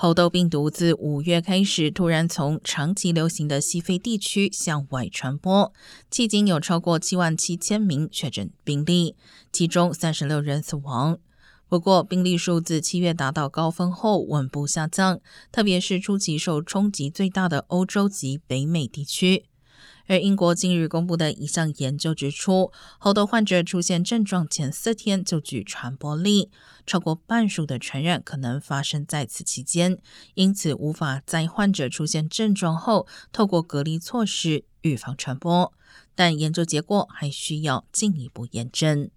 猴痘病毒自5月开始突然从长期流行的西非地区向外传播，迄今有超过77000名确诊病例，其中36人死亡。不过病例数自7月达到高峰后稳步下降，特别是初期受冲击最大的欧洲及北美地区。而英国近日公布的一项研究指出，猴痘患者出现症状前4天就具传播力，超过半数的传染可能发生在此期间，因此无法在患者出现症状后透过隔离措施预防传播，但研究结果还需要进一步验证。